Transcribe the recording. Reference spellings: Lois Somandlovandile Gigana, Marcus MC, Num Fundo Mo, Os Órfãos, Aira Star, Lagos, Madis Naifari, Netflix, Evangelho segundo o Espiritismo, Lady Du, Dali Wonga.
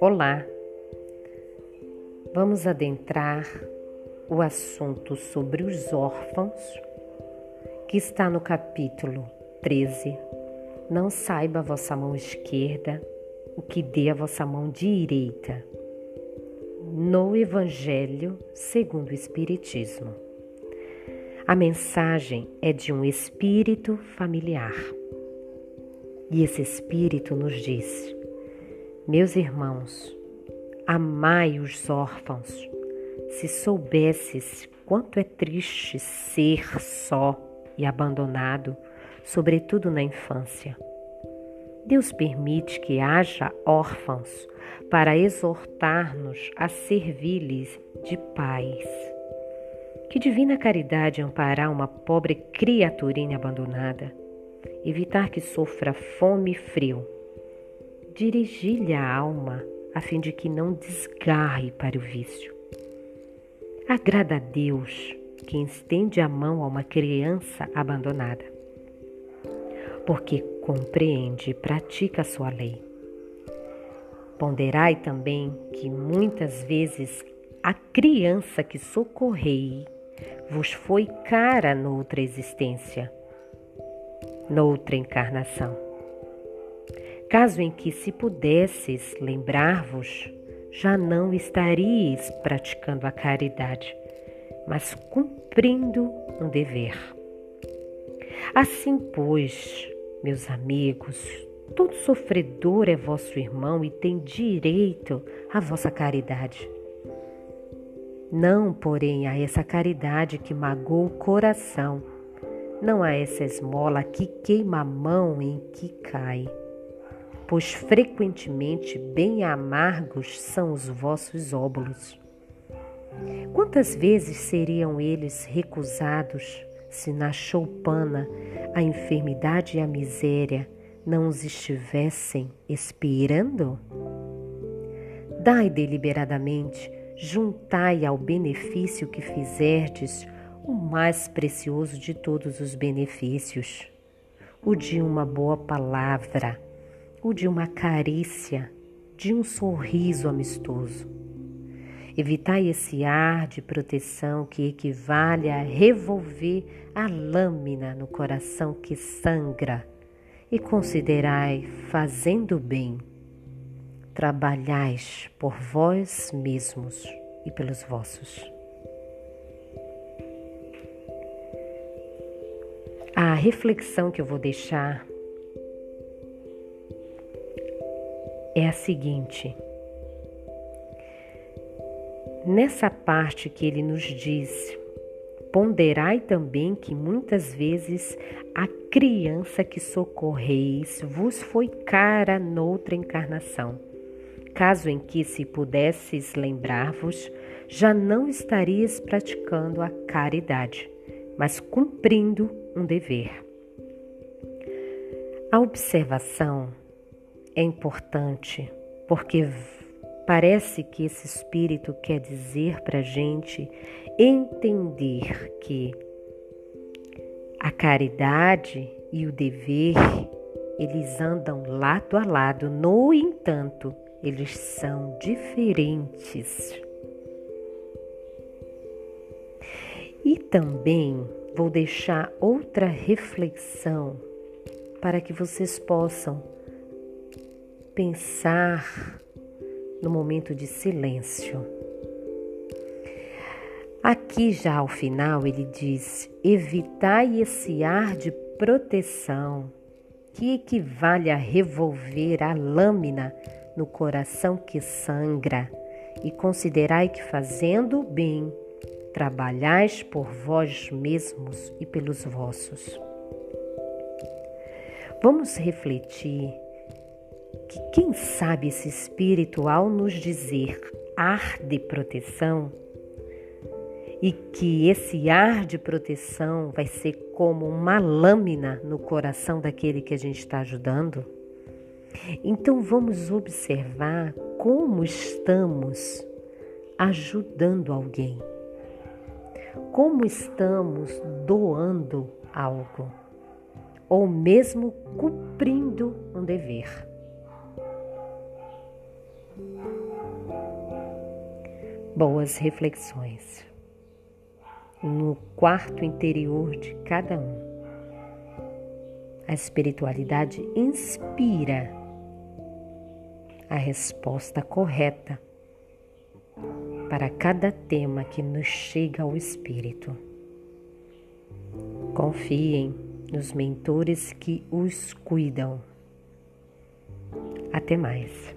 Olá, vamos adentrar o assunto sobre os órfãos, que está no capítulo 13. Não saiba a vossa mão esquerda o que dê a vossa mão direita, no Evangelho segundo o Espiritismo. A mensagem é de um espírito familiar, e esse espírito nos diz: meus irmãos, amai os órfãos. Se soubesses quanto é triste ser só e abandonado, sobretudo na infância. Deus permite que haja órfãos para exortar-nos a servir-lhes de pais. Que divina caridade amparar uma pobre criaturinha abandonada, evitar que sofra fome e frio, dirigir-lhe a alma a fim de que não desgarre para o vício. Agrada a Deus que estende a mão a uma criança abandonada, porque compreende e pratica a sua lei. Ponderai também que muitas vezes a criança que socorrei vos foi cara noutra existência, noutra encarnação. Caso em que, se pudesses lembrar-vos, já não estaríeis praticando a caridade, mas cumprindo um dever. Assim, pois, meus amigos, todo sofredor é vosso irmão e tem direito à vossa caridade. Não, porém, a essa caridade que magoa o coração, não a essa esmola que queima a mão em que cai. Pois frequentemente bem amargos são os vossos óbulos. Quantas vezes seriam eles recusados, se na choupana a enfermidade e a miséria não os estivessem esperando? Dai deliberadamente, juntai ao benefício que fizerdes o mais precioso de todos os benefícios, o de uma boa palavra, ou de uma carícia, de um sorriso amistoso. Evitai esse ar de proteção que equivale a revolver a lâmina no coração que sangra, e considerai, fazendo bem, trabalhais por vós mesmos e pelos vossos. A reflexão que eu vou deixar é a seguinte: nessa parte que ele nos diz, ponderai também que muitas vezes a criança que socorreis vos foi cara noutra encarnação. Caso em que, se pudesses lembrar-vos, já não estarias praticando a caridade, mas cumprindo um dever. A observação é importante, porque parece que esse espírito quer dizer para a gente entender que a caridade e o dever, eles andam lado a lado, no entanto, eles são diferentes. E também vou deixar outra reflexão para que vocês possam pensar no momento de silêncio. Aqui já ao final ele diz: evitai esse ar de proteção que equivale a revolver a lâmina no coração que sangra, e considerai que, fazendo o bem, trabalhais por vós mesmos e pelos vossos. Vamos refletir que, quem sabe, esse espírito, ao nos dizer ar de proteção, e que esse ar de proteção vai ser como uma lâmina no coração daquele que a gente está ajudando, então vamos observar como estamos ajudando alguém, como estamos doando algo, ou mesmo cumprindo um dever. Boas reflexões no quarto interior de cada um. A espiritualidade inspira a resposta correta para cada tema que nos chega ao espírito. Confiem nos mentores que os cuidam. Até mais.